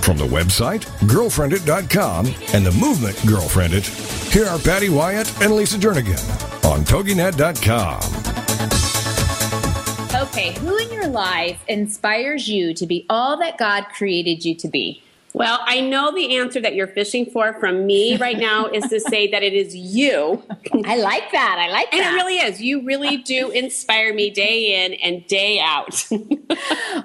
From the website, GirlfriendIt.com, and the movement, Girlfriend It, here are Patty Wyatt and Lisa Jernigan on TogiNet.com. Okay, who in your life inspires you to be all that God created you to be? Well, I know the answer that you're fishing for from me right now is to say that it is you. I like that. I like that. And it really is. You really do inspire me day in and day out.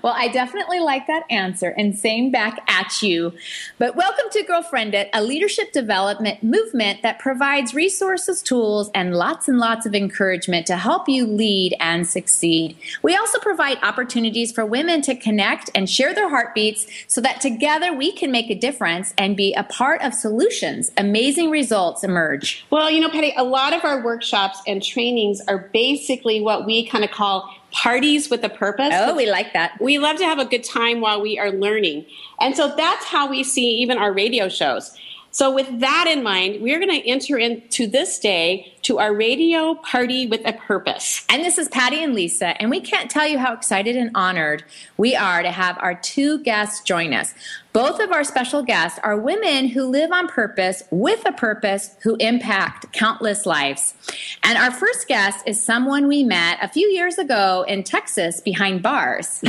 Well, I definitely like that answer, and same back at you. But welcome to Girlfriend It, a leadership development movement that provides resources, tools, and lots of encouragement to help you lead and succeed. We also provide opportunities for women to connect and share their heartbeats so that together we can make a difference and be a part of solutions. Amazing results emerge. Well, you know, Patty, a lot of our workshops and trainings are basically what we kind of call parties with a purpose. Oh, we like that. We love to have a good time while we are learning. And so that's how we see even our radio shows. So with that in mind, we're going to enter into this day to our radio party with a purpose. And this is Patty and Lisa, and we can't tell you how excited and honored we are to have our two guests join us. Both of our special guests are women who live on purpose, with a purpose, who impact countless lives. And our first guest is someone we met a few years ago in Texas behind bars.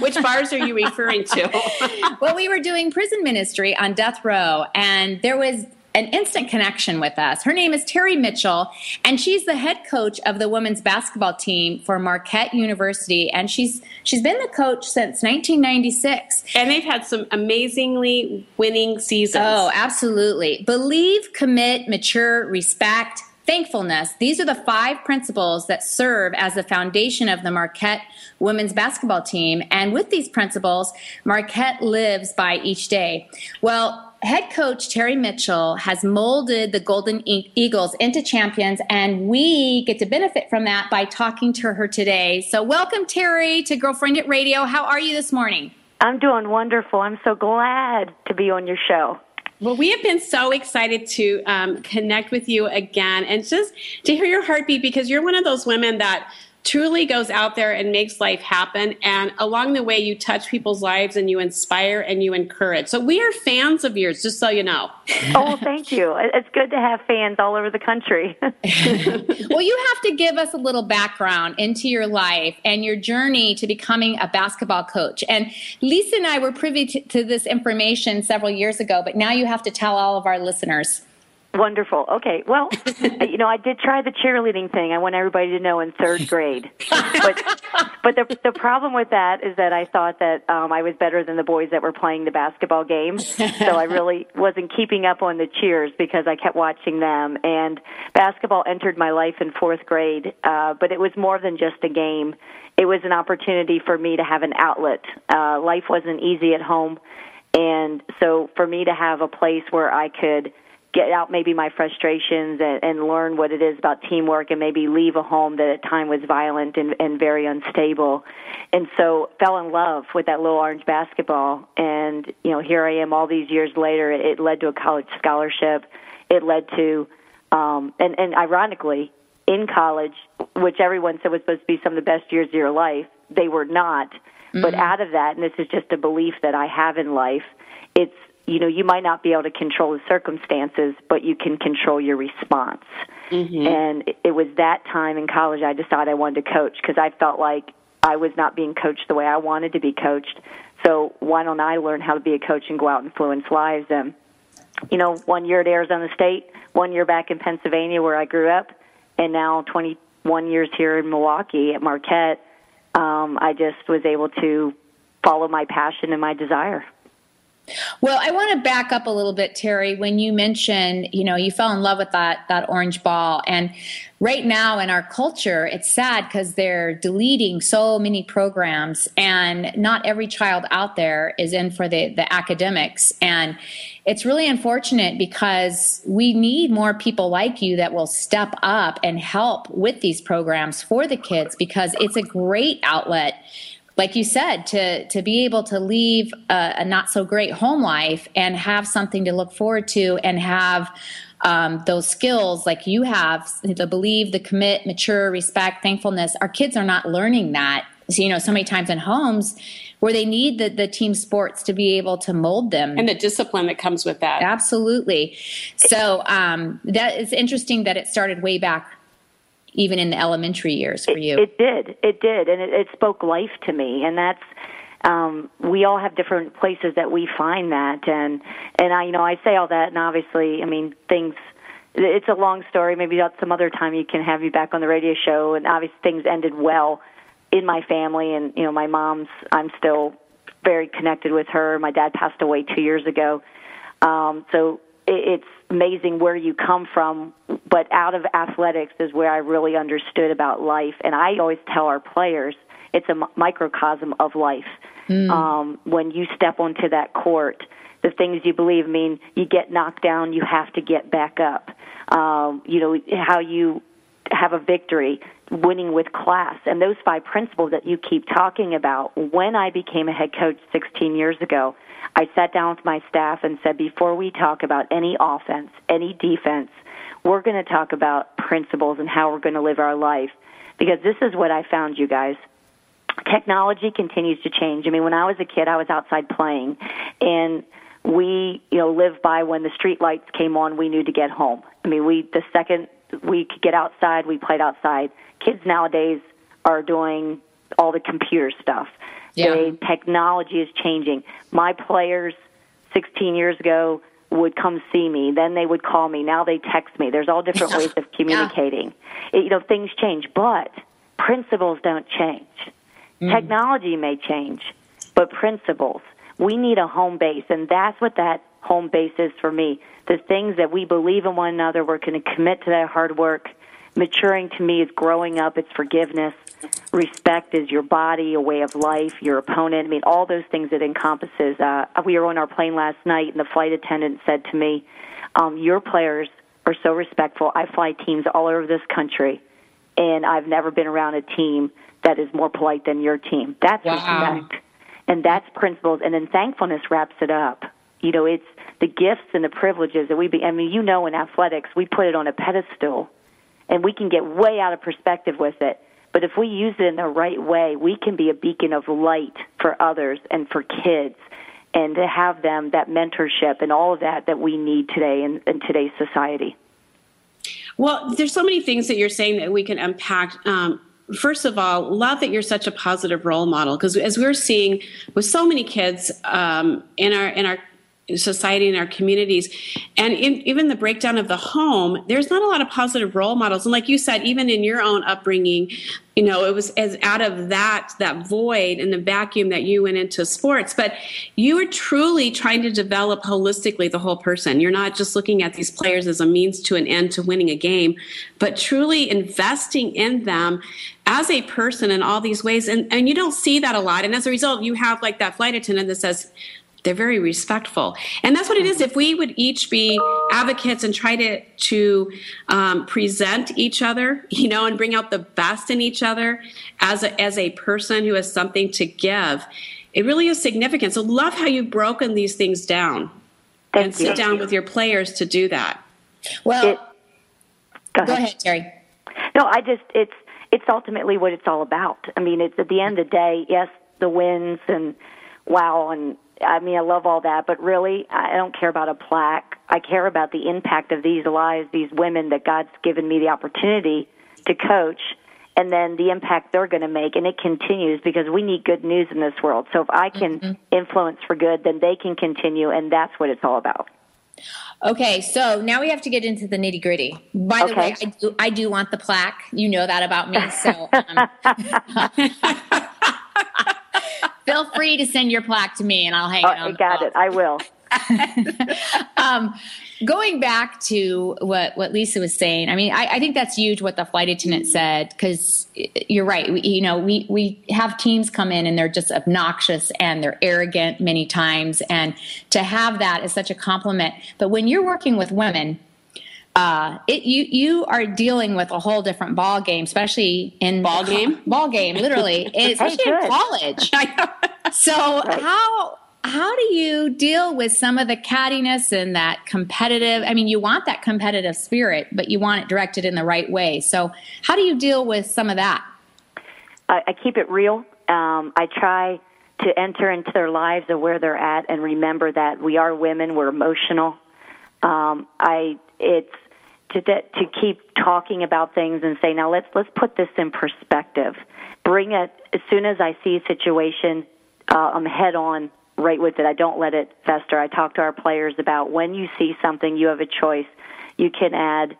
Which bars are you referring to? Well, we were doing prison ministry on death row, and there was an instant connection with us. Her name is Terri Mitchell, and she's the head coach of the women's basketball team for Marquette University, and she's been the coach since 1996. And they've had some amazingly winning seasons. Oh, absolutely. Believe, commit, mature, respect, thankfulness. These are the 5 principles that serve as the foundation of the Marquette women's basketball team, and with these principles, Marquette lives by each day. Well, head coach Terri Mitchell has molded the Golden Eagles into champions, and we get to benefit from that by talking to her today. So welcome, Terri, to Girlfriend It Radio. How are you this morning? I'm doing wonderful. I'm so glad to be on your show. Well, we have been so excited to connect with you again and just to hear your heartbeat, because you're one of those women that truly goes out there and makes life happen. And along the way, you touch people's lives and you inspire and you encourage. So we are fans of yours, just so you know. Oh, thank you. It's good to have fans all over the country. Well, you have to give us a little background into your life and your journey to becoming a basketball coach. And Lisa and I were privy to this information several years ago, but now you have to tell all of our listeners. Wonderful. Okay. Well, you know, I did try the cheerleading thing. I want everybody to know in 3rd grade. But the problem with that is that I thought that I was better than the boys that were playing the basketball game. So I really wasn't keeping up on the cheers because I kept watching them. And basketball entered my life in 4th grade, but it was more than just a game. It was an opportunity for me to have an outlet. Life wasn't easy at home. And so for me to have a place where I could get out maybe my frustrations and learn what it is about teamwork, and maybe leave a home that at times was violent and very unstable. And so fell in love with that little orange basketball. And, you know, here I am all these years later. It led to a college scholarship. It led to, and ironically, in college, which everyone said was supposed to be some of the best years of your life, they were not. Mm-hmm. But out of that, and this is just a belief that I have in life, it's, you know, you might not be able to control the circumstances, but you can control your response. Mm-hmm. And it was that time in college I decided I wanted to coach, because I felt like I was not being coached the way I wanted to be coached. So why don't I learn how to be a coach and go out and influence lives? And you know, 1 year at Arizona State, 1 year back in Pennsylvania where I grew up, and now 21 years here in Milwaukee at Marquette, I just was able to follow my passion and my desire. Well, I want to back up a little bit, Terri, when you mentioned, you know, you fell in love with that orange ball. And right now in our culture, it's sad because they're deleting so many programs, and not every child out there is in for the academics. And it's really unfortunate because we need more people like you that will step up and help with these programs for the kids, because it's a great outlet, like you said, to be able to leave a not-so-great home life and have something to look forward to, and have those skills like you have, the believe, the commit, mature, respect, thankfulness. Our kids are not learning that, you know, so many times in homes where they need the team sports to be able to mold them. And the discipline that comes with that. Absolutely. So that is interesting that it started way back, even in the elementary years for you. It did. And it spoke life to me. And that's, we all have different places that we find that. And I, you know, I say all that, and obviously, I mean, things, it's a long story. Maybe that's some other time you can have you back on the radio show. And obviously things ended well in my family. And, you know, my mom's, I'm still very connected with her. My dad passed away 2 years ago. So it's amazing where you come from, but out of athletics is where I really understood about life. And I always tell our players, it's a microcosm of life. Mm. When you step onto that court, the things you believe, I mean, you get knocked down, you have to get back up. You know, how you have a victory, winning with class. And those five principles that you keep talking about, when I became a head coach 16 years ago, I sat down with my staff and said, before we talk about any offense, any defense, we're going to talk about principles and how we're going to live our life. Because this is what I found, you guys. Technology continues to change. I mean, when I was a kid, I was outside playing. And we, you know, lived by when the street lights came on, we knew to get home. I mean, the second we could get outside, we played outside. Kids nowadays are doing all the computer stuff. Yeah. The technology is changing. My players 16 years ago would come see me. Then they would call me. Now they text me. There's all different ways of communicating. Yeah. It, you know, things change, but principles don't change. Mm. Technology may change, but principles. We need a home base, and that's what that home base is for me. The things that we believe in one another, we're going to commit to that hard work. Maturing to me is growing up. It's forgiveness. Respect is your body, a way of life, your opponent. I mean, all those things it encompasses. We were on our plane last night, and the flight attendant said to me, your players are so respectful. I fly teams all over this country, and I've never been around a team that is more polite than your team. That's respect, and that's principles. And then thankfulness wraps it up. You know, it's the gifts and the privileges that I mean, you know, in athletics, we put it on a pedestal, and we can get way out of perspective with it. But if we use it in the right way, we can be a beacon of light for others and for kids, and to have them, that mentorship and all of that we need today in today's society. Well, there's so many things that you're saying that we can unpack. First of all, love that you're such a positive role model, because as we're seeing with so many kids in our society and our communities, and even the breakdown of the home, there's not a lot of positive role models. And like you said, even in your own upbringing, you know, it was as out of that void and the vacuum that you went into sports. But you are truly trying to develop holistically the whole person. You're not just looking at these players as a means to an end to winning a game, but truly investing in them as a person in all these ways. And you don't see that a lot. And as a result, you have like that flight attendant that says, they're very respectful. And that's what it is. If we would each be advocates and try to present each other, you know, and bring out the best in each other as a person who has something to give, it really is significant. So love how you've broken these things down. Thank and you. Sit down with your players to do that. Well, go ahead, Terri. No, it's ultimately what it's all about. I mean, it's at the end of the day, yes, the wins and wow, and I mean, I love all that, but really, I don't care about a plaque. I care about the impact of these lives, these women that God's given me the opportunity to coach, and then the impact they're going to make. And it continues, because we need good news in this world. So if I can influence for good, then they can continue, and that's what it's all about. Okay, so now we have to get into the nitty gritty. By the way, I do want the plaque. You know that about me. So feel free to send your plaque to me and I'll hang it on. I got it. I will. Going back to what Lisa was saying, I mean, I think that's huge what the flight attendant said, because you're right. We have teams come in and they're just obnoxious and they're arrogant many times. And to have that is such a compliment. But when you're working with women, you are dealing with a whole different ball game, especially in ball game, literally, especially in college. So how do you deal with some of the cattiness and that competitive? I mean, you want that competitive spirit, but you want it directed in the right way. So how do you deal with some of that? I keep it real. I try to enter into their lives of where they're at and remember that we are women. We're emotional. It's to keep talking about things and say, now let's put this in perspective. Bring it as soon as I see a situation, I'm head on. Right with it. I don't let it fester. I talk to our players about when you see something, you have a choice. You can add,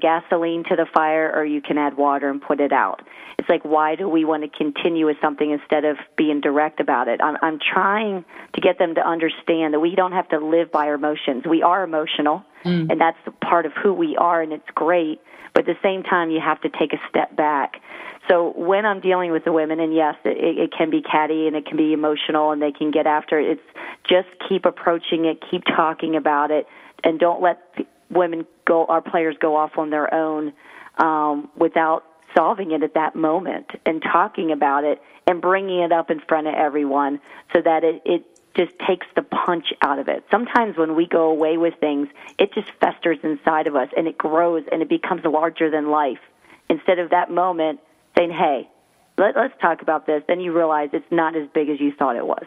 gasoline to the fire, or you can add water and put it out. It's like, why do we want to continue with something instead of being direct about it? I'm trying to get them to understand that we don't have to live by our emotions. We are emotional, and that's part of who we are, and it's great. But at the same time, you have to take a step back. So when I'm dealing with the women, and yes, it can be catty and it can be emotional and they can get after it, it's just keep approaching it, keep talking about it, and don't let our players go off on their own without solving it at that moment and talking about it and bringing it up in front of everyone so that it just takes the punch out of it. Sometimes when we go away with things, it just festers inside of us and it grows and it becomes larger than life. Instead of that moment, saying, hey, let's talk about this. Then you realize it's not as big as you thought it was.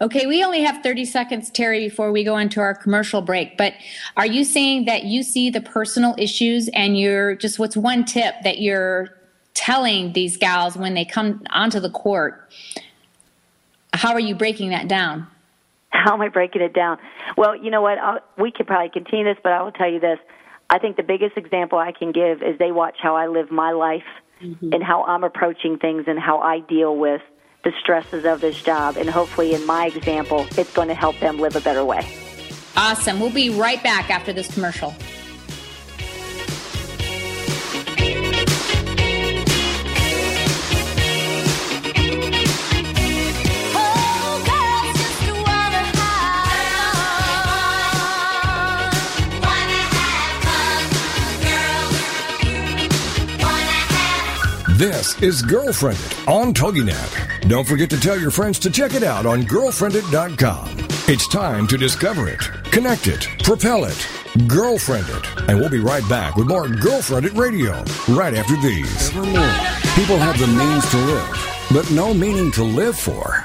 Okay, we only have 30 seconds, Terri, before we go into our commercial break. But are you saying that you see the personal issues and you're just, what's one tip that you're telling these gals when they come onto the court? How are you breaking that down? How am I breaking it down? Well, you know what? We could probably continue this, but I will tell you this. I think the biggest example I can give is they watch how I live my life. Mm-hmm. And how I'm approaching things and how I deal with the stresses of this job. And hopefully in my example, it's going to help them live a better way. Awesome. We'll be right back after this commercial. This is Girlfriend It on TogiNet. Don't forget to tell your friends to check it out on GirlfriendIt.com. It's time to discover it, connect it, propel it, Girlfriend It. And we'll be right back with more Girlfriend It Radio right after these. People have the means to live, but no meaning to live for.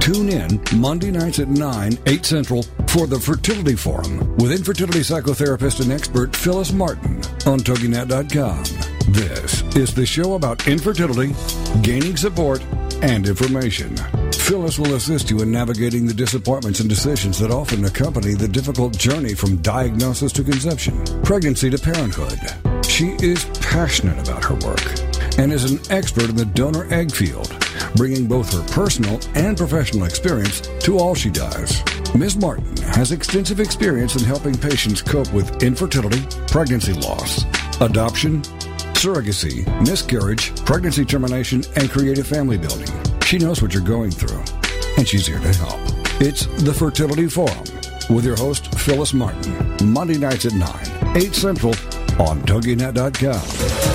Tune in Monday nights at 9, 8 Central for the Fertility Forum with infertility psychotherapist and expert Phyllis Martin on TogiNet.com. This is the show about infertility, gaining support, and information. Phyllis will assist you in navigating the disappointments and decisions that often accompany the difficult journey from diagnosis to conception, pregnancy to parenthood. She is passionate about her work and is an expert in the donor egg field, bringing both her personal and professional experience to all she does. Ms. Martin has extensive experience in helping patients cope with infertility, pregnancy loss, adoption, surrogacy, miscarriage, pregnancy termination, and creative family building. She knows what you're going through, and she's here to help. It's The Fertility Forum with your host, Phyllis Martin, Monday nights at 9, 8 Central on TogiNet.com.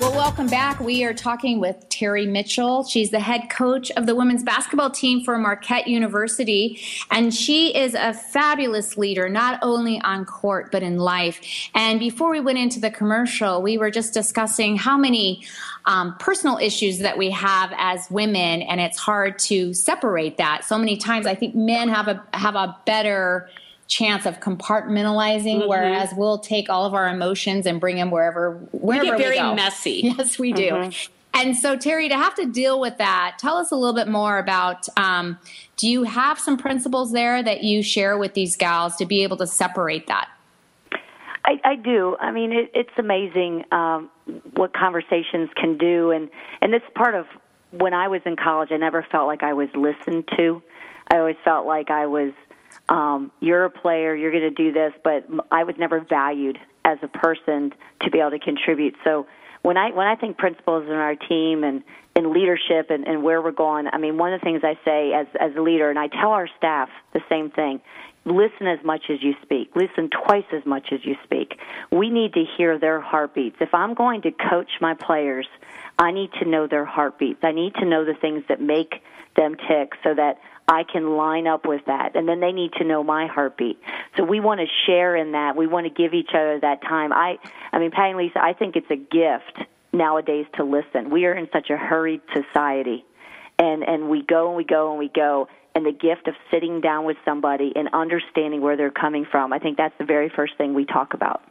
Well, welcome back. We are talking with Terri Mitchell. She's the head coach of the women's basketball team for Marquette University, and she is a fabulous leader, not only on court, but in life. And before we went into the commercial, we were just discussing how many personal issues that we have as women, and it's hard to separate that. So many times I think men have a better chance of compartmentalizing, mm-hmm. whereas we'll take all of our emotions and bring them wherever we go. We get very messy. Yes, we do. Mm-hmm. And so, Terri, to have to deal with that, tell us a little bit more about, do you have some principles there that you share with these gals to be able to separate that? I do. I mean, it's amazing what conversations can do. And this part of when I was in college, I never felt like I was listened to. I always felt like I was, you're a player, you're going to do this, but I was never valued as a person to be able to contribute. So when I think principles in our team and in leadership and where we're going, I mean, one of the things I say as a leader, and I tell our staff the same thing, listen as much as you speak. Listen twice as much as you speak. We need to hear their heartbeats. If I'm going to coach my players, I need to know their heartbeats. I need to know the things that make them tick so that I can line up with that, and then they need to know my heartbeat. So we want to share in that. We want to give each other that time. I mean, Patty and Lisa, I think it's a gift nowadays to listen. We are in such a hurried society, and we go and we go and we go, and the gift of sitting down with somebody and understanding where they're coming from, I think that's the very first thing we talk about.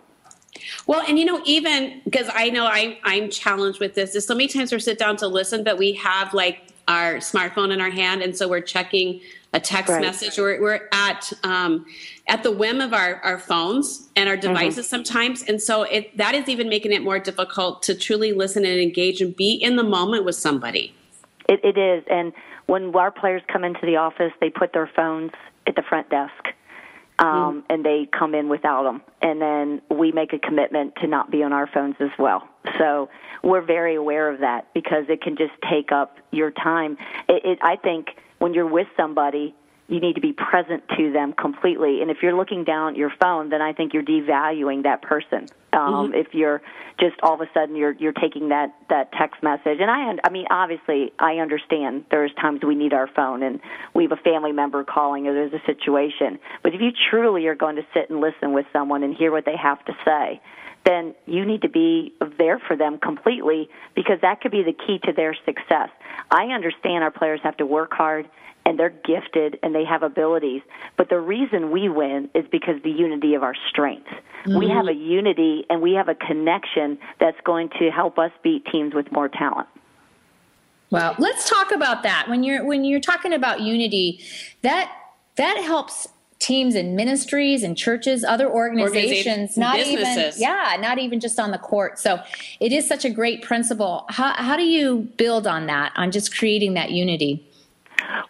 Well, and, you know, even because I know I'm challenged with this, is so many times we sit down to listen, but we have, like, our smartphone in our hand, and so we're checking a text right. message. We're at the whim of our phones and our devices mm-hmm. sometimes, and so that is even making it more difficult to truly listen and engage and be in the moment with somebody. It is, and when our players come into the office, they put their phones at the front desk, and they come in without them, and then we make a commitment to not be on our phones as well. So we're very aware of that because it can just take up your time. I think when you're with somebody, you need to be present to them completely. And if you're looking down at your phone, then I think you're devaluing that person. Mm-hmm. If you're just all of a sudden you're taking that text message. And I mean, obviously, I understand there's times we need our phone and we have a family member calling or there's a situation. But if you truly are going to sit and listen with someone and hear what they have to say, then you need to be there for them completely because that could be the key to their success. I understand our players have to work hard and they're gifted and they have abilities, but the reason we win is because the unity of our strengths. Mm-hmm. We have a unity and we have a connection that's going to help us beat teams with more talent. Well, let's talk about that. When you're talking about unity, that helps teams and ministries and churches, other organizations, not businesses. not even just on the court. So it is such a great principle. How do you build on that, on just creating that unity?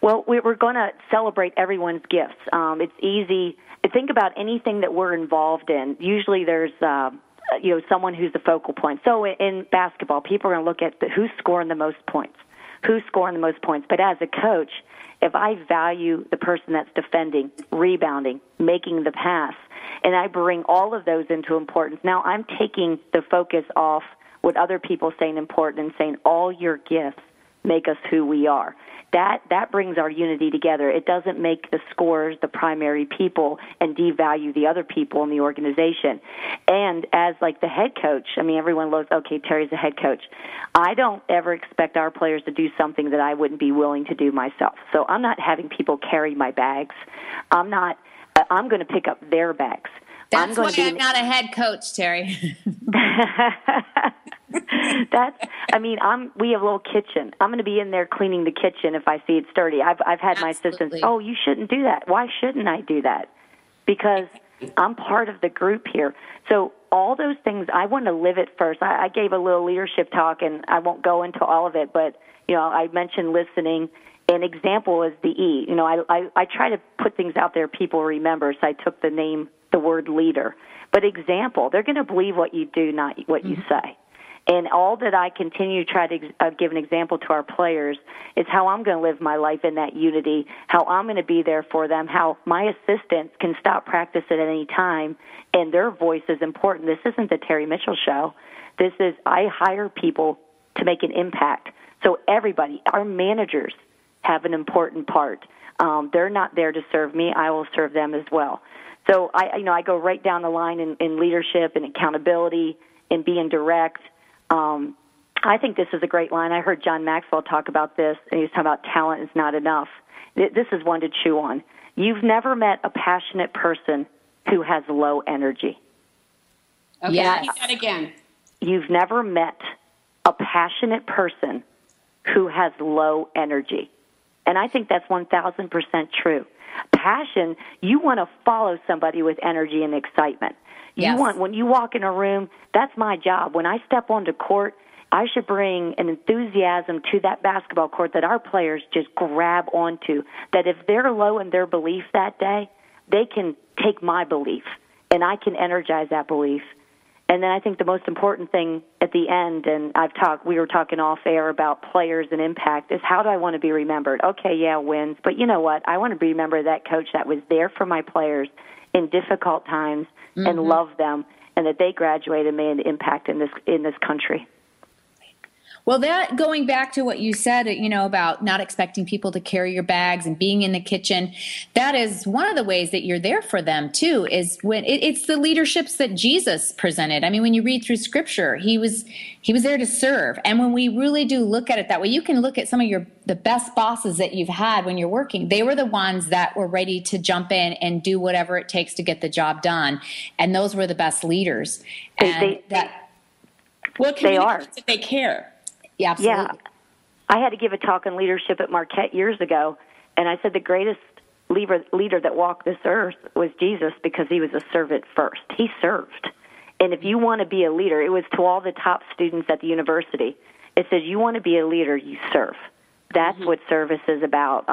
Well, we're going to celebrate everyone's gifts. It's easy to think about anything that we're involved in. Usually there's someone who's the focal point. So in basketball, people are going to look at who's scoring the most points. Who's scoring the most points? But as a coach, if I value the person that's defending, rebounding, making the pass, and I bring all of those into importance, now I'm taking the focus off what other people say is important and saying all your gifts make us who we are. That brings our unity together. It doesn't make the scorers the primary people and devalue the other people in the organization. And as like the head coach, I mean, everyone looks, okay, Terry's a head coach. I don't ever expect our players to do something that I wouldn't be willing to do myself. So I'm not having people carry my bags. I'm going to pick up their bags. That's why I'm not a head coach, Terri. We have a little kitchen. I'm going to be in there cleaning the kitchen if I see it's dirty. I've had my assistants, oh, you shouldn't do that. Why shouldn't I do that? Because I'm part of the group here. So all those things, I want to live it first. I gave a little leadership talk, and I won't go into all of it, but, you know, I mentioned listening. An example is the E. You know, I try to put things out there people remember, so I took the word leader. But example, they're going to believe what you do, not what you say. And all that I continue to try to give an example to our players is how I'm going to live my life in that unity, how I'm going to be there for them, how my assistants can stop practice at any time, and their voice is important. This isn't the Terri Mitchell show. This is, I hire people to make an impact. So everybody, our managers, have an important part. They're not there to serve me. I will serve them as well. So I go right down the line in leadership and accountability and being direct. I think this is a great line. I heard John Maxwell talk about this, and he was talking about talent is not enough. This is one to chew on. You've never met a passionate person who has low energy. Okay, yes. Repeat that again. You've never met a passionate person who has low energy. And I think that's 1,000% true. Passion, you want to follow somebody with energy and excitement. Yes. You want, when you walk in a room, that's my job. When I step onto court, I should bring an enthusiasm to that basketball court that our players just grab onto, that if they're low in their belief that day, they can take my belief, and I can energize that belief. And then I think the most important thing at the end, and we were talking off air about players and impact, is how do I want to be remembered? Okay, yeah, wins, but you know what? I want to be remembered that coach that was there for my players in difficult times and loved them, and that they graduated and made an impact in this country. Well, that going back to what you said, you know, about not expecting people to carry your bags and being in the kitchen, that is one of the ways that you're there for them too, is when it's the leaderships that Jesus presented. I mean, when you read through scripture, he was there to serve. And when we really do look at it that way, you can look at some of the best bosses that you've had when you're working. They were the ones that were ready to jump in and do whatever it takes to get the job done. And those were the best leaders. If they care. Yeah, absolutely. Yeah. I had to give a talk on leadership at Marquette years ago, and I said the greatest leader that walked this earth was Jesus, because he was a servant first. He served. And if you want to be a leader, it was to all the top students at the university. It says you want to be a leader, you serve. That's what service is about.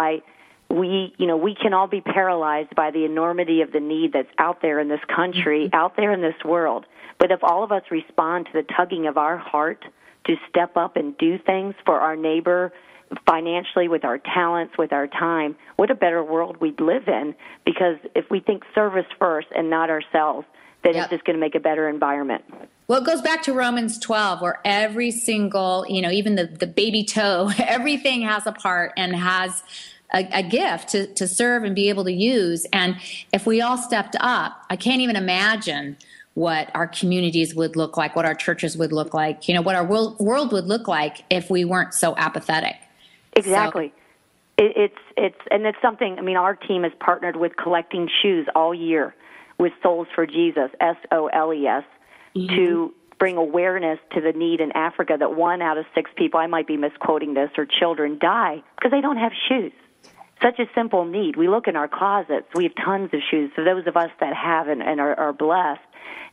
We can all be paralyzed by the enormity of the need that's out there in this country, out there in this world. But if all of us respond to the tugging of our heart to step up and do things for our neighbor financially, with our talents, with our time, what a better world we'd live in. Because if we think service first and not ourselves, then it's just going to make a better environment. Well, it goes back to Romans 12, where every single, you know, even the baby toe, everything has a part and has a gift to serve and be able to use. And if we all stepped up, I can't even imagine what our communities would look like, what our churches would look like, you know, what our world would look like if we weren't so apathetic. Exactly. So. It's something, I mean, our team has partnered with Collecting Shoes all year with Souls for Jesus, SOLES, to bring awareness to the need in Africa that 1 out of 6 people, I might be misquoting this, or children die because they don't have shoes. Such a simple need. We look in our closets. We have tons of shoes. So those of us that have and are blessed,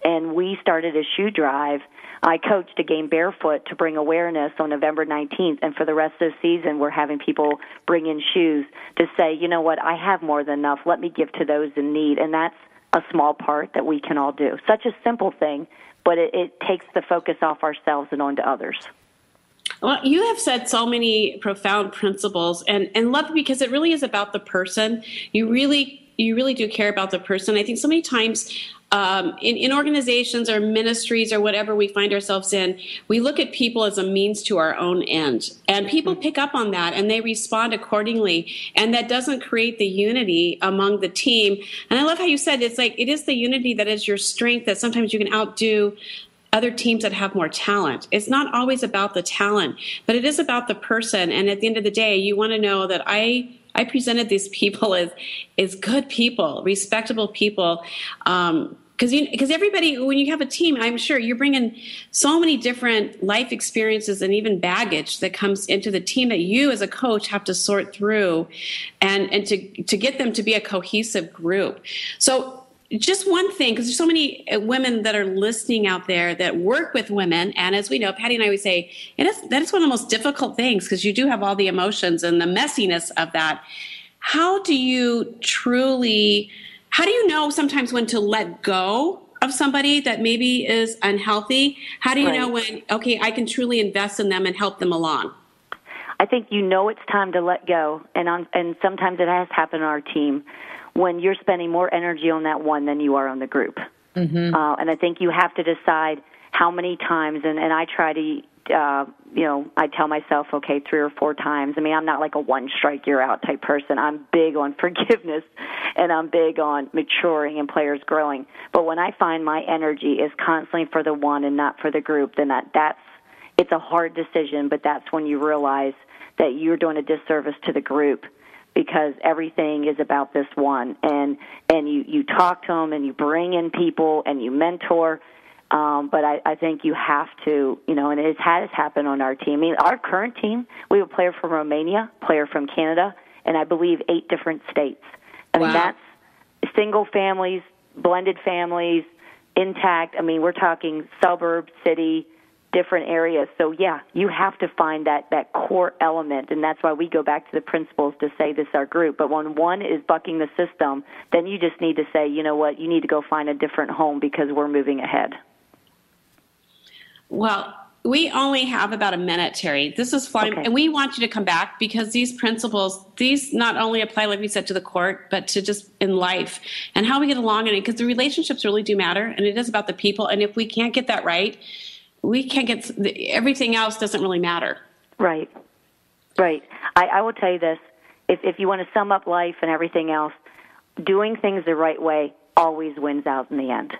and we started a shoe drive. I coached a game barefoot to bring awareness on November 19th, and for the rest of the season, we're having people bring in shoes to say, you know what, I have more than enough. Let me give to those in need, and that's a small part that we can all do. Such a simple thing, but it takes the focus off ourselves and onto others. Well, you have said so many profound principles, and love, because it really is about the person. You really do care about the person. I think so many times in organizations or ministries or whatever we find ourselves in, we look at people as a means to our own end. And people pick up on that, and they respond accordingly. And that doesn't create the unity among the team. And I love how you said it's like it is the unity that is your strength, that sometimes you can outdo other teams that have more talent. It's not always about the talent, but it is about the person. And at the end of the day, you want to know that I presented these people as good people, respectable people, Because everybody, when you have a team, I'm sure you're bringing so many different life experiences and even baggage that comes into the team that you as a coach have to sort through and to get them to be a cohesive group. So just one thing, because there's so many women that are listening out there that work with women. And as we know, Patty and I always say, that is one of the most difficult things, because you do have all the emotions and the messiness of that. How do you know sometimes when to let go of somebody that maybe is unhealthy? How do you know when, okay, I can truly invest in them and help them along? I think you know it's time to let go, and sometimes it has happened on our team when you're spending more energy on that one than you are on the group. Mm-hmm. And I think you have to decide how many times, and I try to, I tell myself, okay, 3 or 4 times. I mean, I'm not like a one strike, you're out type person. I'm big on forgiveness, and I'm big on maturing and players growing. But when I find my energy is constantly for the one and not for the group, then it's a hard decision, but that's when you realize that you're doing a disservice to the group, because everything is about this one. And you talk to them, and you bring in people, and you mentor. But I think you have to, and it has happened on our team. I mean, our current team, we have a player from Romania, player from Canada, and I believe 8 different states. I mean, that's single families, blended families, intact. I mean, we're talking suburb, city, different areas. So, yeah, you have to find that core element, and that's why we go back to the principles to say this is our group. But when one is bucking the system, then you just need to say, you know what, you need to go find a different home because we're moving ahead. Well, we only have about a minute, Terri. This is flying, okay. And we want you to come back because these principles, these not only apply, like we said, to the court, but to just in life and how we get along in it, because the relationships really do matter, and it is about the people. And if we can't get that right, everything else doesn't really matter. Right. I will tell you this. If you want to sum up life and everything else, doing things the right way always wins out in the end.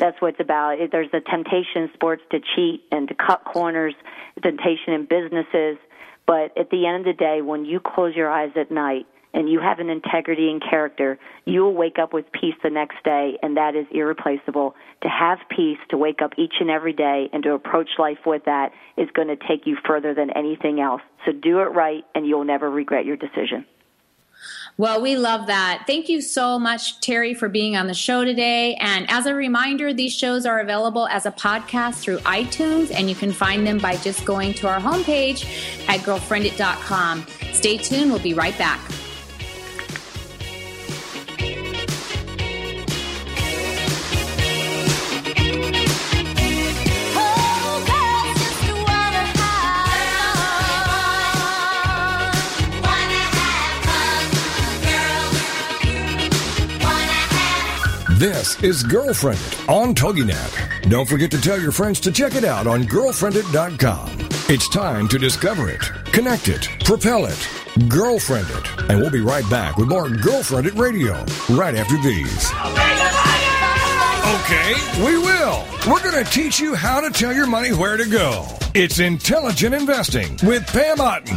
That's what it's about. There's the temptation in sports to cheat and to cut corners, temptation in businesses. But at the end of the day, when you close your eyes at night and you have an integrity and character, you will wake up with peace the next day, and that is irreplaceable. To have peace, to wake up each and every day, and to approach life with that is going to take you further than anything else. So do it right, and you'll never regret your decision. Well, we love that. Thank you so much, Terri, for being on the show today. And as a reminder, these shows are available as a podcast through iTunes, and you can find them by just going to our homepage at GirlfriendIt.com. Stay tuned. We'll be right back. This is Girlfriend It on TogiNet. Don't forget to tell your friends to check it out on GirlfriendIt.com. It's time to discover it, connect it, propel it, Girlfriend It. And we'll be right back with more Girlfriend It Radio right after these. Okay, we will. We're going to teach you how to tell your money where to go. It's Intelligent Investing with Pam Otten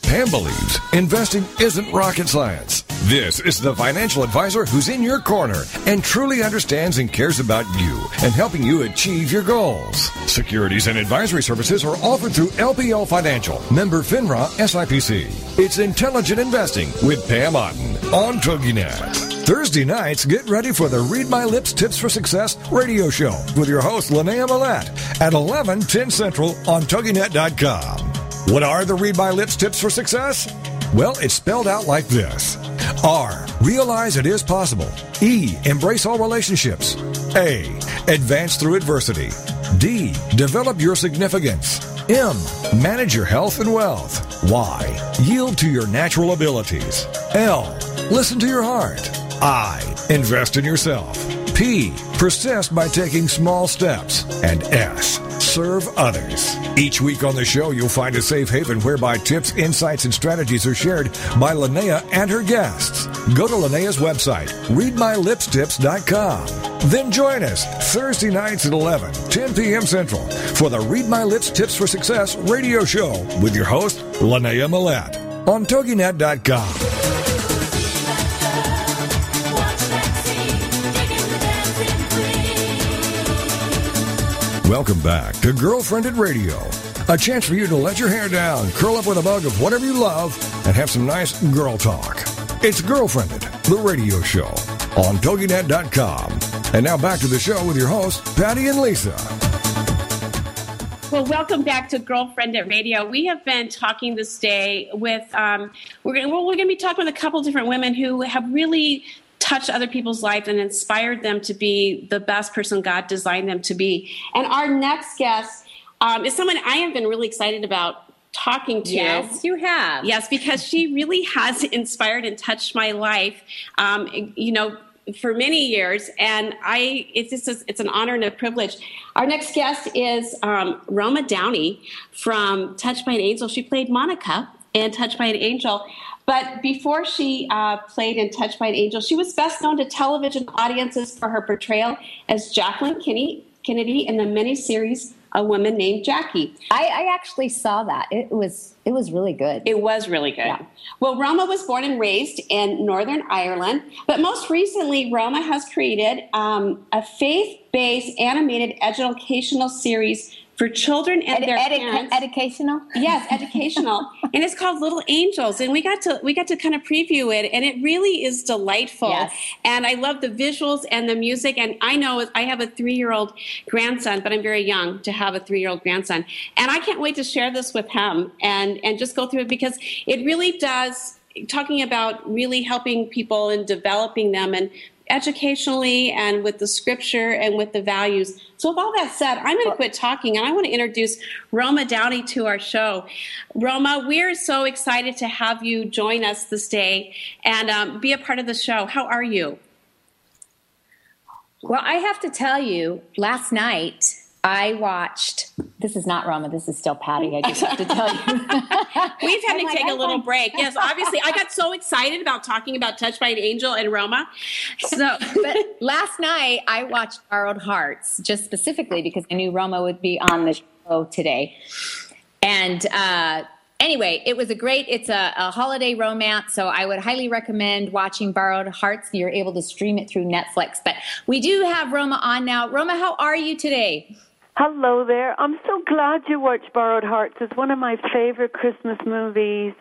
Pam believes investing isn't rocket science. This is the financial advisor who's in your corner and truly understands and cares about you and helping you achieve your goals. Securities and advisory services are offered through LPL Financial, member FINRA, SIPC. It's Intelligent Investing with Pam Otten on TogiNet. Thursday nights, get ready for the Read My Lips Tips for Success radio show with your host, Linnea Mallette, at 11:10 Central on TogiNet.com. What are the Read My Lips tips for success? Well, it's spelled out like this. R, realize it is possible. E, embrace all relationships. A, advance through adversity. D, develop your significance. M, manage your health and wealth. Y, yield to your natural abilities. L, listen to your heart. I, invest in yourself. P, persist by taking small steps. And S, serve others. Each week on the show, you'll find a safe haven whereby tips, insights, and strategies are shared by Linnea and her guests. Go to Linnea's website, readmylipstips.com. Then join us Thursday nights at 11, 10 p.m. Central for the Read My Lips Tips for Success radio show with your host, Linnea Mallette, on TogiNet.com. Welcome back to Girlfriend It Radio, a chance for you to let your hair down, curl up with a mug of whatever you love, and have some nice girl talk. It's Girlfriend It, the radio show, on TogiNet.com. And now back to the show with your hosts, Patty and Lisa. Well, welcome back to Girlfriend It Radio. We have been talking this day with, we're going to be talking with a couple different women who have really touched other people's life and inspired them to be the best person God designed them to be. And our next guest is someone I have been really excited about talking to. Yes, you have. Yes, because she really has inspired and touched my life, for many years. And it's an honor and a privilege. Our next guest is Roma Downey from Touched by an Angel. She played Monica in Touched by an Angel. But before she played in Touched by an Angel, she was best known to television audiences for her portrayal as Jacqueline Kennedy in the miniseries A Woman Named Jackie. I actually saw that. It was really good. It was really good. Yeah. Well, Roma was born and raised in Northern Ireland, but most recently, Roma has created a faith-based animated educational series for children and their parents. Educational? Yes, educational. And it's called Little Angels. And we got to kind of preview it, and it really is delightful. Yes. And I love the visuals and the music. And I know I have a 3-year-old grandson, but I'm very young to have a 3-year-old grandson. And I can't wait to share this with him and just go through it, because it really does, talking about really helping people and developing them and educationally and with the scripture and with the values. So with all that said, I'm going to quit talking, and I want to introduce Roma Downey to our show. Roma, we're so excited to have you join us this day and be a part of the show. How are you? Well, I have to tell you, last night I watched, this is not Roma, this is still Patty, I just have to tell you. We've had to take a little break. Yes, obviously, I got so excited about talking about Touched by an Angel and Roma. So, but last night, I watched Borrowed Hearts, just specifically because I knew Roma would be on the show today. And anyway, it was it's a holiday romance, so I would highly recommend watching Borrowed Hearts. You're able to stream it through Netflix. But we do have Roma on now. Roma, how are you today? Hello there. I'm so glad you watched Borrowed Hearts. It's one of my favorite Christmas movies.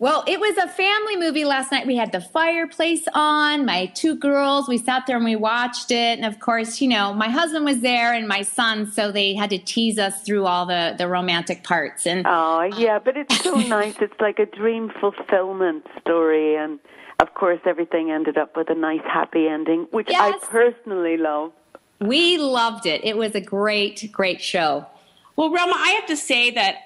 Well, it was a family movie last night. We had the fireplace on, my 2 girls. We sat there and we watched it. And, of course, my husband was there and my son, so they had to tease us through all the romantic parts. And oh, yeah, but it's so nice. It's like a dream fulfillment story. And, of course, everything ended up with a nice, happy ending, which yes, I personally love. We loved it. It was a great, great show. Well, Roma, I have to say that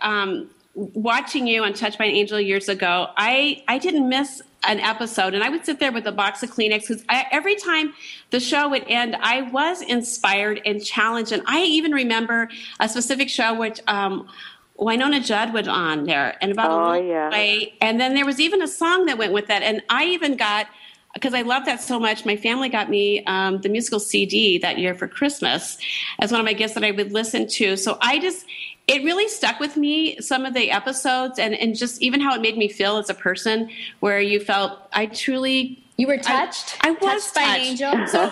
watching you on Touched by an Angel years ago, I didn't miss an episode. And I would sit there with a box of Kleenex, because every time the show would end, I was inspired and challenged. And I even remember a specific show which Winona Judd was on there. And about and then there was even a song that went with that. And I even got, because I love that so much, my family got me the musical CD that year for Christmas as one of my gifts that I would listen to. So it really stuck with me, some of the episodes and just even how it made me feel as a person, where you felt you were touched. I was touched by an angel. So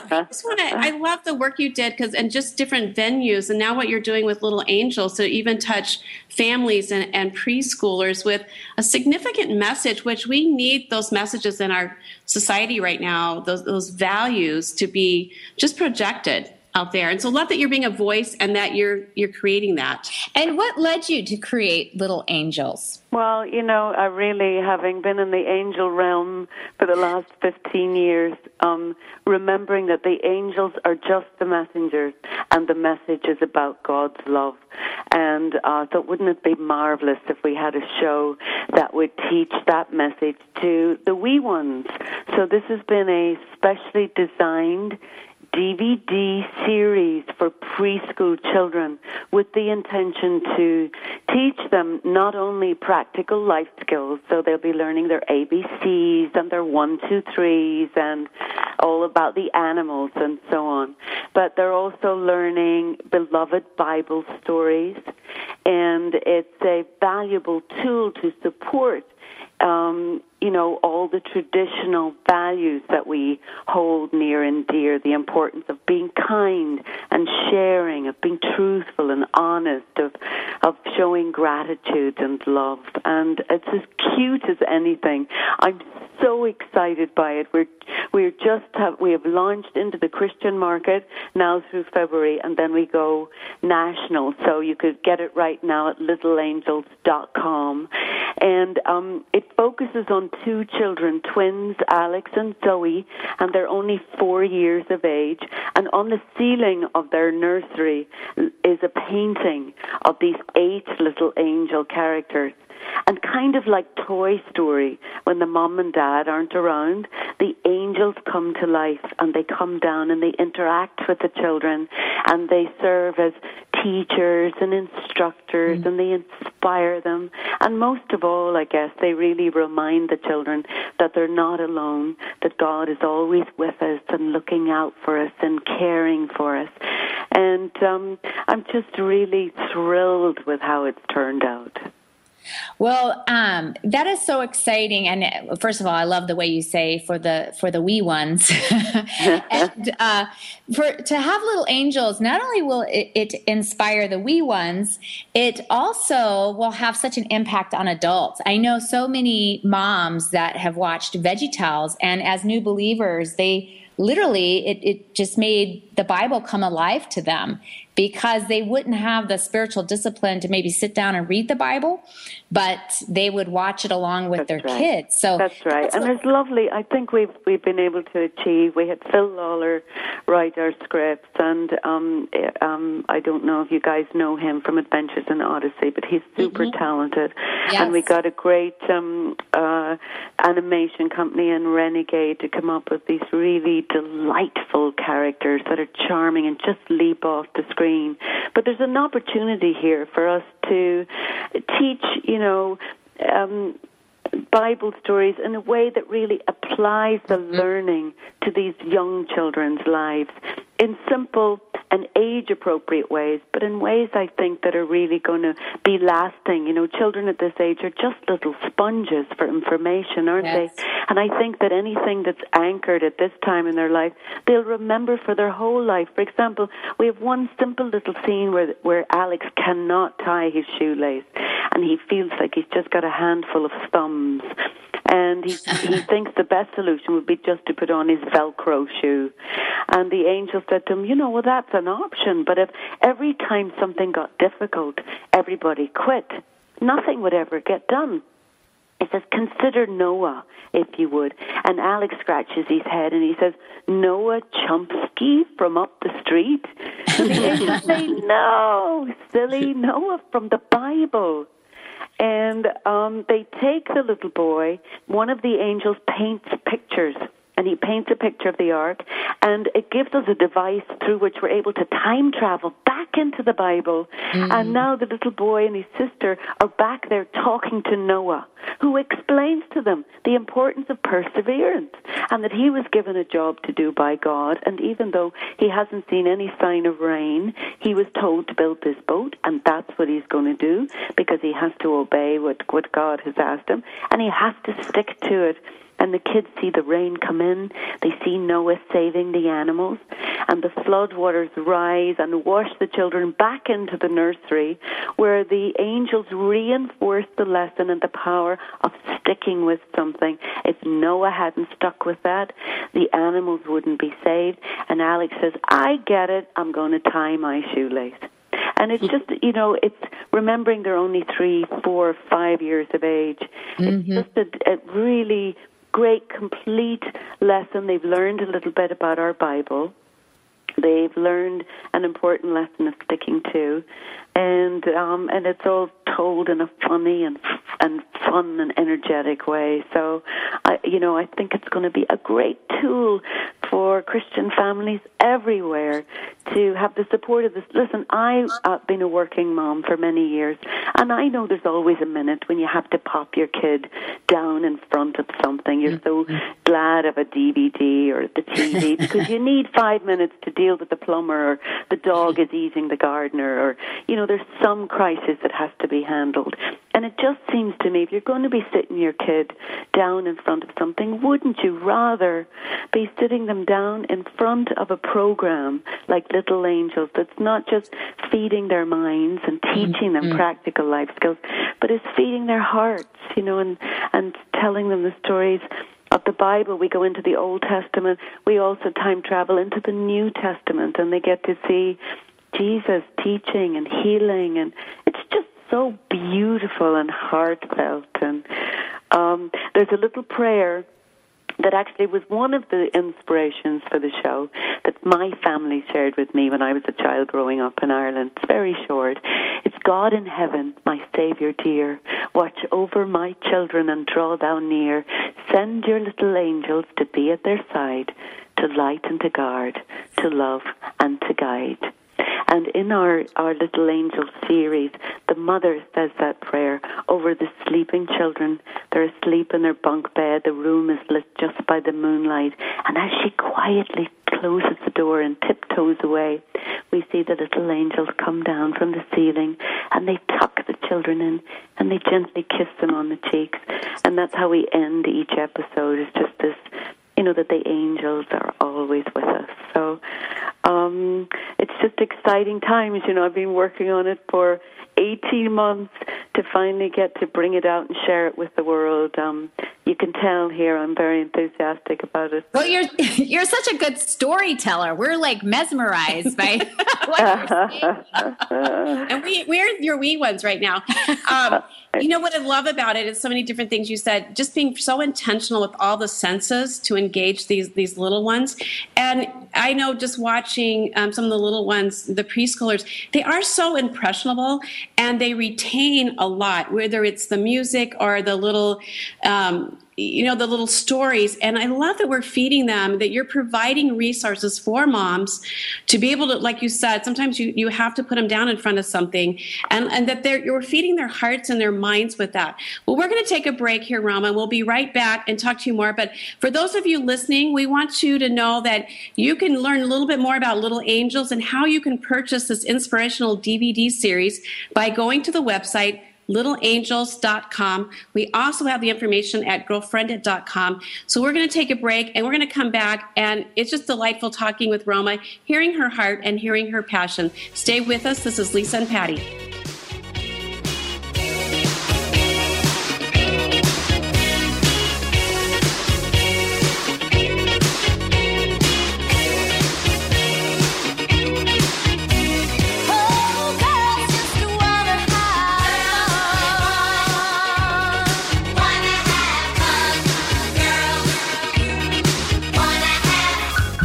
I love the work you did and just different venues, and now what you're doing with Little Angels, so even touch families and preschoolers with a significant message, which we need those messages in our society right now, those values to be just projected out there. And so love that you're being a voice and that you're creating that. And what led you to create Little Angels? Well, I really, having been in the angel realm for the last 15 years, remembering that the angels are just the messengers and the message is about God's love. And so wouldn't it be marvelous if we had a show that would teach that message to the wee ones? So this has been a specially designed DVD series for preschool children with the intention to teach them not only practical life skills, so they'll be learning their ABCs and their 1, 2, 3s and all about the animals and so on, but they're also learning beloved Bible stories, and it's a valuable tool to support all the traditional values that we hold near and dear, the importance of being kind and sharing, of being truthful and honest, of showing gratitude and love. And it's as cute as anything. I'm so excited by it. We have launched into the Christian market now through February, and then we go national. So you could get it right now at littleangels.com. And it focuses on 2 children, twins, Alex and Zoe, and they're only 4 years of age. And on the ceiling of their nursery is a painting of these 8 little angel characters. And kind of like Toy Story, when the mom and dad aren't around, the angels come to life, and they come down and they interact with the children, and they serve as teachers and instructors, and they inspire them. And most of all, I guess, they really remind the children that they're not alone, that God is always with us and looking out for us and caring for us. And I'm just really thrilled with how it's turned out. Well, that is so exciting. And first of all, I love the way you say for the wee ones, and to have little angels, not only will it inspire the wee ones, it also will have such an impact on adults. I know so many moms that have watched VeggieTales, and as new believers, they literally, it just made the Bible come alive to them, because they wouldn't have the spiritual discipline to maybe sit down and read the Bible, but they would watch it along with kids. So that's right. And it's lovely. I think we've been able to achieve. We had Phil Lawler write our scripts, and I don't know if you guys know him from Adventures in Odyssey, but he's super talented. Yes. And we got a great animation company in Renegade to come up with these really delightful characters that are charming and just leap off the script. But there's an opportunity here for us to teach, Bible stories in a way that really applies the learning to these young children's lives in simple and age-appropriate ways, but in ways, I think, that are really going to be lasting. Children at this age are just little sponges for information, aren't they? And I think that anything that's anchored at this time in their life, they'll remember for their whole life. For example, we have one simple little scene where Alex cannot tie his shoelace, and he feels like he's just got a handful of thumbs. And he thinks the best solution would be just to put on his Velcro shoe. And the angel said to him, that's an option, but if every time something got difficult, everybody quit, nothing would ever get done. He says, consider Noah, if you would. And Alex scratches his head and he says, Noah Chomsky from up the street? And the angel says, no, silly, Noah from the Bible. And they take the little boy. One of the angels paints pictures, and he paints a picture of the ark, and it gives us a device through which we're able to time travel back into the Bible. And now the little boy and his sister are back there talking to Noah, who explains to them the importance of perseverance, and that he was given a job to do by God, and even though he hasn't seen any sign of rain, he was told to build this boat, and that's what he's going to do, because he has to obey what God has asked him, and he has to stick to it. And the kids see the rain come in, they see Noah saving the animals, and the floodwaters rise and wash the children back into the nursery, where the angels reinforce the lesson and the power of sticking with something. If Noah hadn't stuck with that, the animals wouldn't be saved. And Alex says, I get it, I'm going to tie my shoelace. And it's just, it's remembering they're only 3, 4, 5 years of age. It's just a really great, complete lesson. They've learned a little bit about our Bible. They've learned an important lesson of sticking to, and it's all told in a funny and fun and energetic way. So, I think it's going to be a great tool for Christian families everywhere to have the support of this. Listen, I've been a working mom for many years, and I know there's always a minute when you have to pop your kid down in front of something. You're so glad of a DVD or the TV because you need 5 minutes to deal with the plumber or the dog is eating the gardener or, you know, there's some crisis that has to be handled. And it just seems to me if you're going to be sitting your kid down in front of something, wouldn't you rather be sitting them down in front of a program like Little Angels that's not just feeding their minds and teaching them practical life skills, but is feeding their hearts, you know, and telling them the stories of the Bible. We go into the Old Testament. We also time travel into the New Testament, and they get to see Jesus teaching and healing, and it's just so beautiful and heartfelt. And there's a little prayer that actually was one of the inspirations for the show that my family shared with me when I was a child growing up in Ireland. It's very short. It's, God in heaven, my Saviour dear, watch over my children and draw thou near. Send your little angels to be at their side, to light and to guard, to love and to guide. And in our Little Angel series, the mother says that prayer over the sleeping children. They're asleep in their bunk bed. The room is lit just by the moonlight. And as she quietly closes the door and tiptoes away, we see the little angels come down from the ceiling, and they tuck the children in, and they gently kiss them on the cheeks. And that's how we end each episode, is just this, you know, that the angels are always with us. So it's just exciting times. You know, I've been working on it for 18 months to finally get to bring it out and share it with the world. You can tell here I'm very enthusiastic about it. Well, you're such a good storyteller. We're like mesmerized by what you're saying. And we're your wee ones right now. You know what I love about it is so many different things you said, just being so intentional with all the senses to engage these little ones. And I know just watching some of the little ones, the preschoolers, they are so impressionable and they retain a lot, whether it's the music or the little, you know, the little stories. And I love that we're feeding them, that you're providing resources for moms to be able to, like you said, sometimes you have to put them down in front of something, and that you're feeding their hearts and their minds with that. Well, we're going to take a break here, Roma. We'll be right back and talk to you more. But for those of you listening, we want you to know that you can learn a little bit more about Little Angels and how you can purchase this inspirational DVD series by going to the website, littleangels.com. We also have the information at GirlfriendIt.com. So we're going to take a break and we're going to come back, and it's just delightful talking with Roma, hearing her heart and hearing her passion. Stay with us. This is Lisa and Patty.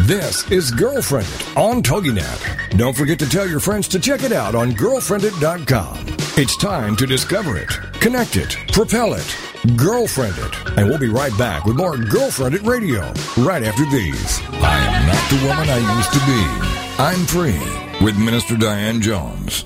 This is Girlfriend It on TogiNet. Don't forget to tell your friends to check it out on GirlfriendIt.com. It's time to discover it, connect it, propel it, Girlfriend It. And we'll be right back with more Girlfriend It Radio right after these. I am not the woman I used to be. I'm free with Minister Diane Jones.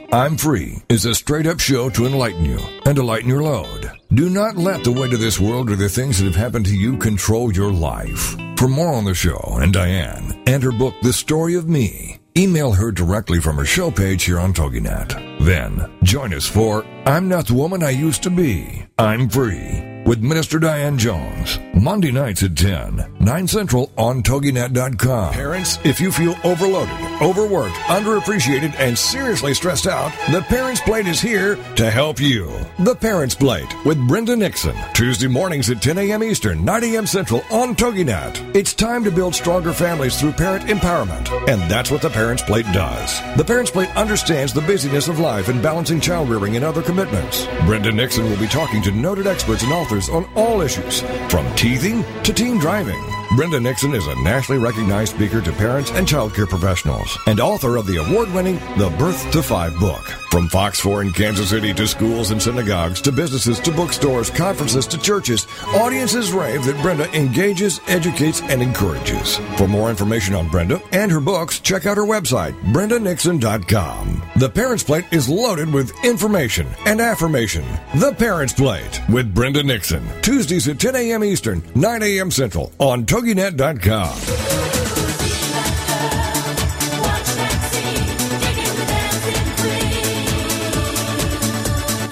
I'm Free is a straight-up show to enlighten you and to lighten your load. Do not let the weight of this world or the things that have happened to you control your life. For more on the show and Diane and her book, The Story of Me, email her directly from her show page here on TogiNet. Then join us for I'm Not the Woman I Used to Be, I'm Free with Minister Diane Jones. Monday nights at 10, 9 Central on TogiNet.com. Parents, if you feel overloaded, overworked, underappreciated, and seriously stressed out, The Parents' Plate is here to help you. The Parents' Plate with Brenda Nixon. Tuesday mornings at 10 a.m. Eastern, 9 a.m. Central on TogiNet. It's time to build stronger families through parent empowerment, and that's what The Parents' Plate does. The Parents' Plate understands the busyness of life and balancing child rearing and other commitments. Brenda Nixon will be talking to noted experts and authors on all issues, from teething to teen driving. Brenda Nixon is a nationally recognized speaker to parents and child care professionals and author of the award-winning The Birth to Five book. From Fox 4 in Kansas City to schools and synagogues to businesses to bookstores, conferences to churches, audiences rave that Brenda engages, educates, and encourages. For more information on Brenda and her books, check out her website, BrendaNixon.com. The Parents' Plate is loaded with information and affirmation. The Parents' Plate with Brenda Nixon. Tuesdays at 10 a.m. Eastern, 9 a.m. Central on TogiNet.com.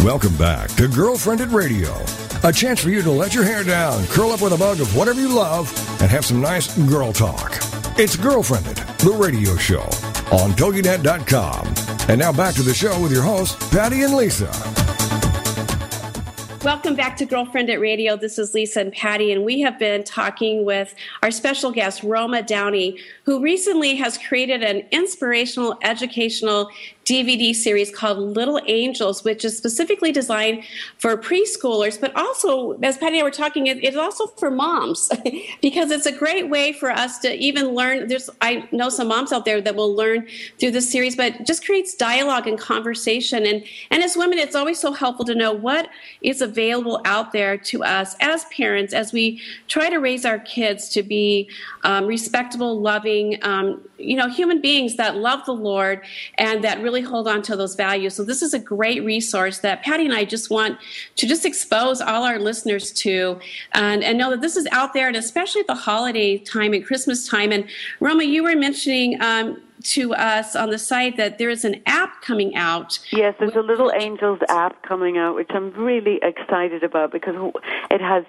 Welcome back to Girlfriend It Radio, a chance for you to let your hair down, curl up with a mug of whatever you love, and have some nice girl talk. It's Girlfriended, the radio show on TogiNet.com. And now back to the show with your hosts, Patty and Lisa. Welcome back to Girlfriend It Radio. This is Lisa and Patty, and we have been talking with our special guest, Roma Downey, who recently has created an inspirational, educational DVD series called Little Angels, which is specifically designed for preschoolers, but also, as Patty and I were talking, it's also for moms, because it's a great way for us to even learn. I know some moms out there that will learn through this series, but just creates dialogue and conversation. And as women, it's always so helpful to know what is available out there to us as parents, as we try to raise our kids to be respectable, loving, human beings that love the Lord and that really hold on to those values. So this is a great resource that Patty and I just want to just expose all our listeners to, and know that this is out there, and especially at the holiday time and Christmas time. And Roma, you were mentioning to us on the site that there is an app coming out. Yes, there's a Little Angels app coming out, which I'm really excited about, because it has,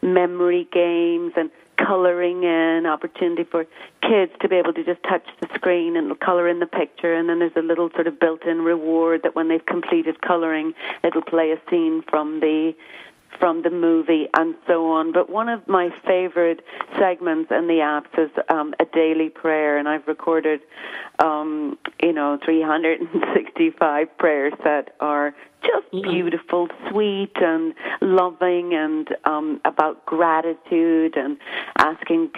memory games and coloring in, opportunity for kids to be able to just touch the screen and color in the picture. And then there's a little sort of built-in reward that when they've completed coloring, it'll play a scene from the movie and so on. But one of my favorite segments in the app is a daily prayer, and I've recorded 365 prayers that are just beautiful, sweet, and loving, and about gratitude and asking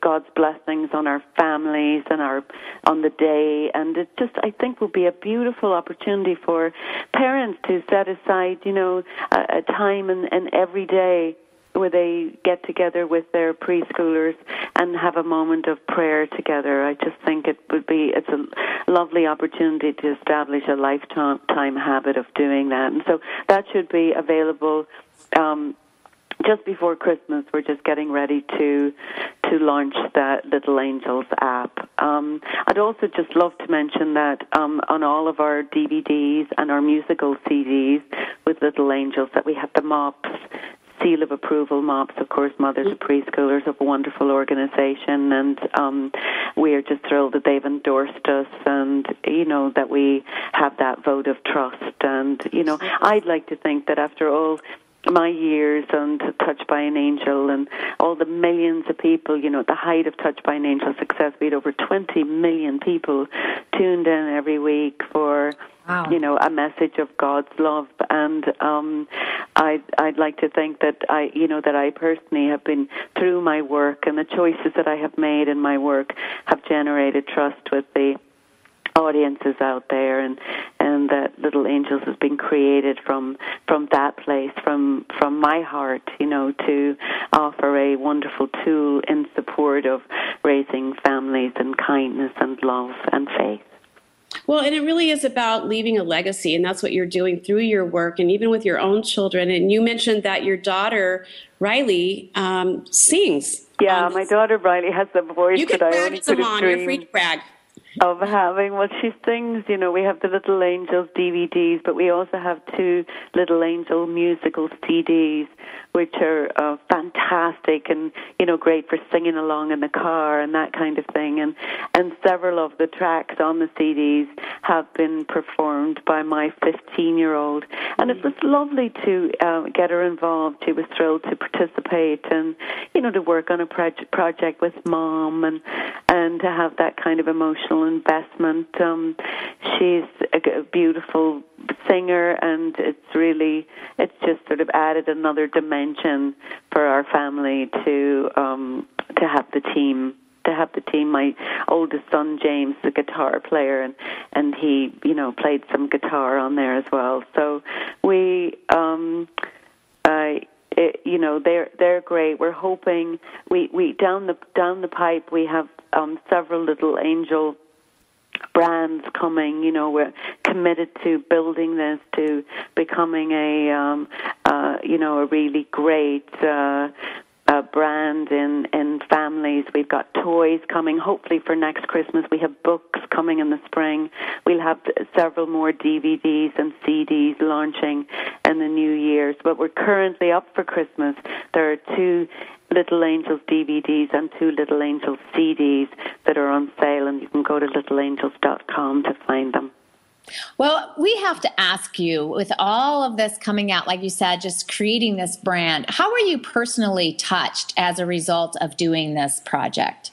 God's blessings on our families and on the day. And it just, I think, will be a beautiful opportunity for parents to set aside, a time in every day where they get together with their preschoolers and have a moment of prayer together. I just think it's a lovely opportunity to establish a lifetime habit of doing that. And so that should be available just before Christmas. We're just getting ready to launch that Little Angels app. I'd also just love to mention that on all of our DVDs and our musical CDs with Little Angels, that we have the MOPS, Seal of Approval. MOPS, of course, Mothers of Preschoolers, of a wonderful organization, and we are just thrilled that they've endorsed us, and, that we have that vote of trust. And, I'd like to think that after all my years on Touched by an Angel and all the millions of people, at the height of Touched by an Angel success, we had over 20 million people tuned in every week for... Wow. A message of God's love. And I'd like to think that I personally have been, through my work and the choices that I have made in my work, have generated trust with the audiences out there, and that Little Angels has been created from that place, from my heart, to offer a wonderful tool in support of raising families in kindness and love and faith. Well, and it really is about leaving a legacy, and that's what you're doing through your work and even with your own children. And you mentioned that your daughter, Riley, sings. Yeah, my daughter, Riley, has the voice that I only could have dreamed. You can brag some on, you're free to brag. of having, well, she sings, you know, we have the Little Angels DVDs, but we also have 2 Little Angel musical CDs, which are fantastic and, you know, great for singing along in the car and that kind of thing. And several of the tracks on the CDs have been performed by my 15-year-old. And it was lovely to get her involved. She was thrilled to participate and, you know, to work on a project with Mom and to have that kind of emotional investment. She's a beautiful singer, and it's just sort of added another dimension for our family to have the team. My oldest son, James, the guitar player, and he, you know, played some guitar on there as well. So we, you know, they're great. We're hoping we down the pipe we have several Little Angel brands coming. You know, we're committed to building this, to becoming a really great a brand in families. We've got toys coming, hopefully for next Christmas. We have books coming in the spring. We'll have several more DVDs and CDs launching in the new year. But we're currently up for Christmas. There are 2 Little Angels DVDs and 2 Little Angels CDs that are on sale, and you can go to littleangels.com to find them. Well, we have to ask you, with all of this coming out, like you said, just creating this brand, how were you personally touched as a result of doing this project?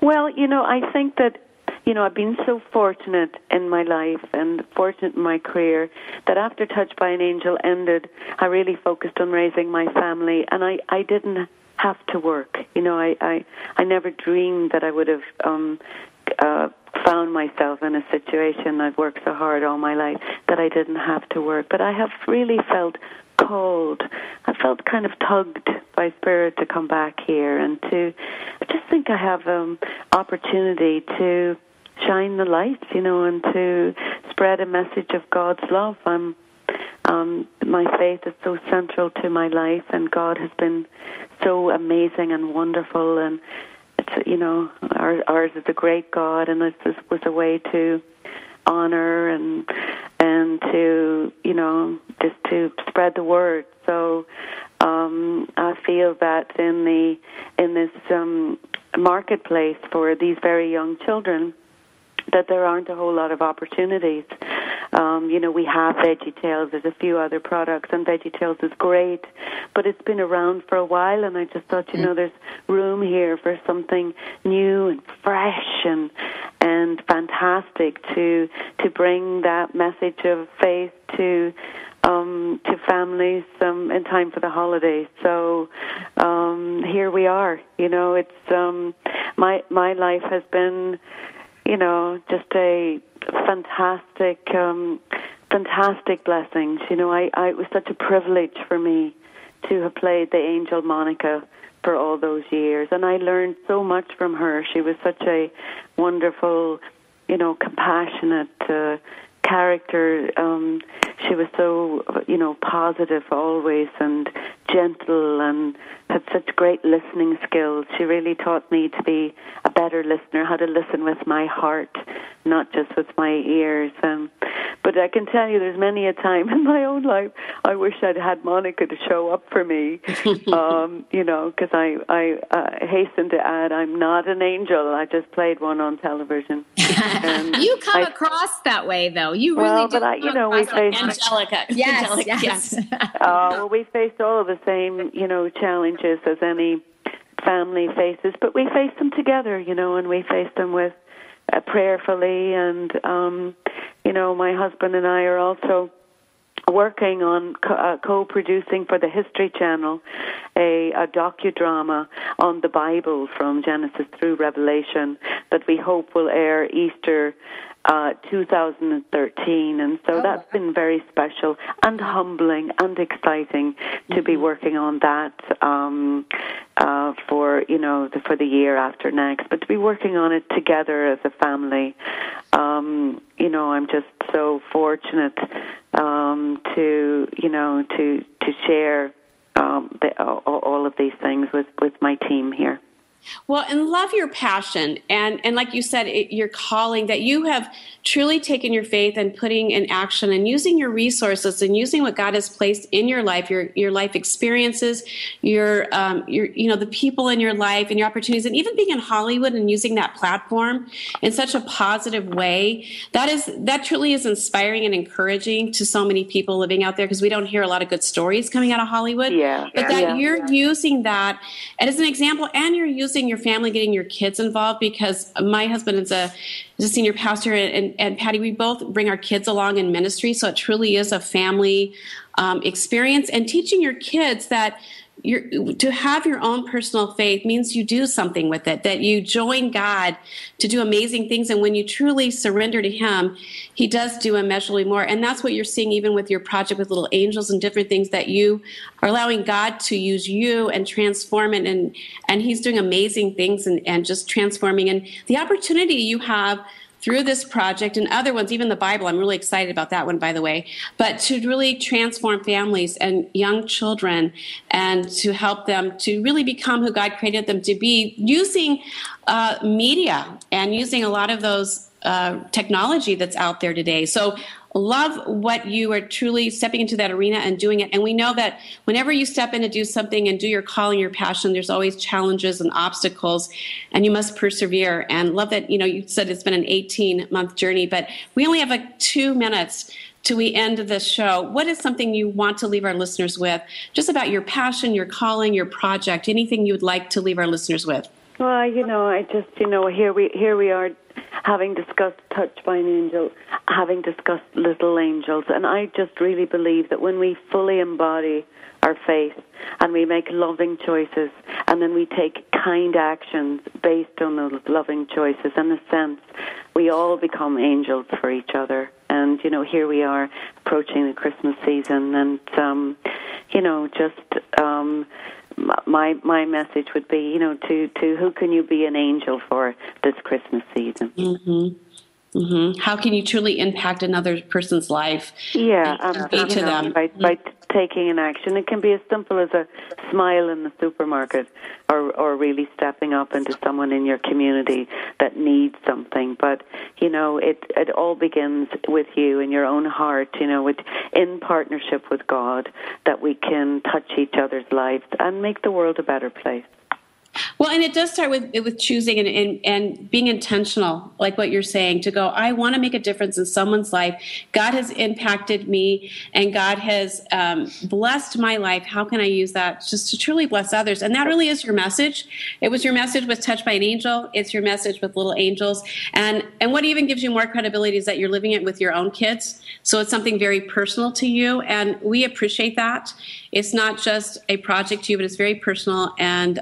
Well, you know, I think that, you know, I've been so fortunate in my life and fortunate in my career that after Touched by an Angel ended, I really focused on raising my family, and I didn't have to work. You know, I never dreamed that I would have found myself in a situation I've worked so hard all my life that I didn't have to work. But I have really felt called. I felt kind of tugged by spirit to come back here and to, I just think I have an opportunity to shine the light, you know, and to spread a message of God's love. My faith is so central to my life, and God has been so amazing and wonderful, and you know, ours is a great God, and this was a way to honor and to, you know, just to spread the word. So I feel that in this marketplace for these very young children, that there aren't a whole lot of opportunities. You know, we have VeggieTales, there's a few other products, and VeggieTales is great, but it's been around for a while, and I just thought, you know, there's room here for something new and fresh and fantastic to bring that message of faith to families in time for the holidays. So here we are. You know, it's my life has been, you know, just a fantastic blessings. You know, it was such a privilege for me to have played the angel Monica for all those years, and I learned so much from her. She was such a wonderful, you know, compassionate character. She was so, you know, positive always and gentle and had such great listening skills. She really taught me to be a better listener, how to listen with my heart, not just with my ears. But I can tell you there's many a time in my own life I wish I'd had Monica to show up for me, you know, because I hasten to add I'm not an angel. I just played one on television. And you come across that way, though. You really do. Well, but you know, we face Angelica. Yes. Well, we faced all of the same, you know, challenges as any family faces, but we face them together, you know, and we face them with prayerfully. And, you know, my husband and I are also working on co-producing for the History Channel a docudrama on the Bible from Genesis through Revelation that we hope will air Easter 2013, and so that's been very special and humbling and exciting to be working on that for, you know, for the year after next, but to be working on it together as a family. You know, I'm just so fortunate to share all of these things with my team here. Well, and love your passion. And like you said, your calling, that you have truly taken your faith and putting in action and using your resources and using what God has placed in your life, your life experiences, your the people in your life and your opportunities, and even being in Hollywood and using that platform in such a positive way. That truly is inspiring and encouraging to so many people living out there, because we don't hear a lot of good stories coming out of Hollywood. Yeah, but that you're using that as an example, and you're using your family, getting your kids involved, because my husband is a senior pastor, and Patty, we both bring our kids along in ministry, so it truly is a family experience. And teaching your kids that to have your own personal faith means you do something with it, that you join God to do amazing things. And when you truly surrender to Him, He does do immeasurably more. And that's what you're seeing even with your project with Little Angels and different things, that you are allowing God to use you and transform it. And He's doing amazing things and just transforming. And the opportunity you have through this project and other ones, even the Bible, I'm really excited about that one, by the way, but to really transform families and young children and to help them to really become who God created them to be, using media and using a lot of those technology that's out there today. So love what you are truly stepping into that arena and doing it. And we know that whenever you step in to do something and do your calling, your passion, there's always challenges and obstacles, and you must persevere. And love that, you said it's been an 18-month journey, but we only have 2 minutes till we end this show. What is something you want to leave our listeners with, just about your passion, your calling, your project, anything you would like to leave our listeners with? Well, I just, here we are, having discussed Touched by an Angel, having discussed Little Angels, and I just really believe that when we fully embody our faith and we make loving choices, and then we take kind actions based on those loving choices, in a sense, we all become angels for each other. And, here we are approaching the Christmas season, and, my message would be, to who can you be an angel for this Christmas season? Mm-hmm. Mm-hmm. How can you truly impact another person's life? Yeah, each of them by taking an action. It can be as simple as a smile in the supermarket, or really stepping up into someone in your community that needs something. But it all begins with you in your own heart. In partnership with God, that we can touch each other's lives and make the world a better place. Well, and it does start with choosing and being intentional, like what you're saying, to go, I want to make a difference in someone's life. God has impacted me, and God has blessed my life. How can I use that just to truly bless others? And that really is your message. It was your message with Touched by an Angel. It's your message with Little Angels. And what even gives you more credibility is that you're living it with your own kids. So it's something very personal to you, and we appreciate that. It's not just a project to you, but it's very personal, and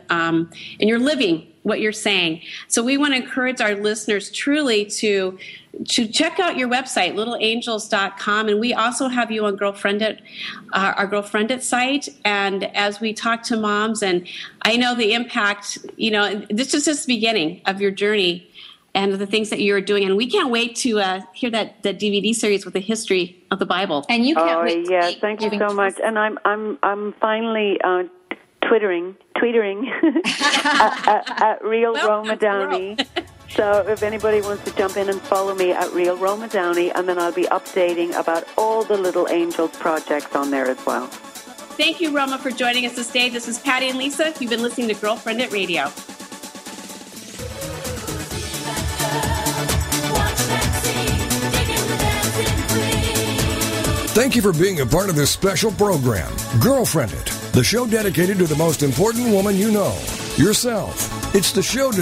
you're living what you're saying. So we want to encourage our listeners truly to check out your website, littleangels.com, and we also have you on GirlfriendIt, our GirlfriendIt site. And as we talk to moms, and I know the impact, this is just the beginning of your journey and the things that you're doing. And we can't wait to hear that DVD series with the history of the Bible. And you can't wait. Oh, yeah, thank you so much. And I'm finally tweetering at Real Roma Downey. So if anybody wants to jump in and follow me at Real Roma Downey, and then I'll be updating about all the Little Angels projects on there as well. Thank you, Roma, for joining us this day. This is Patty and Lisa. You've been listening to Girlfriend It Radio. Thank you for being a part of this special program, Girlfriend It, the show dedicated to the most important woman you know, yourself. It's the show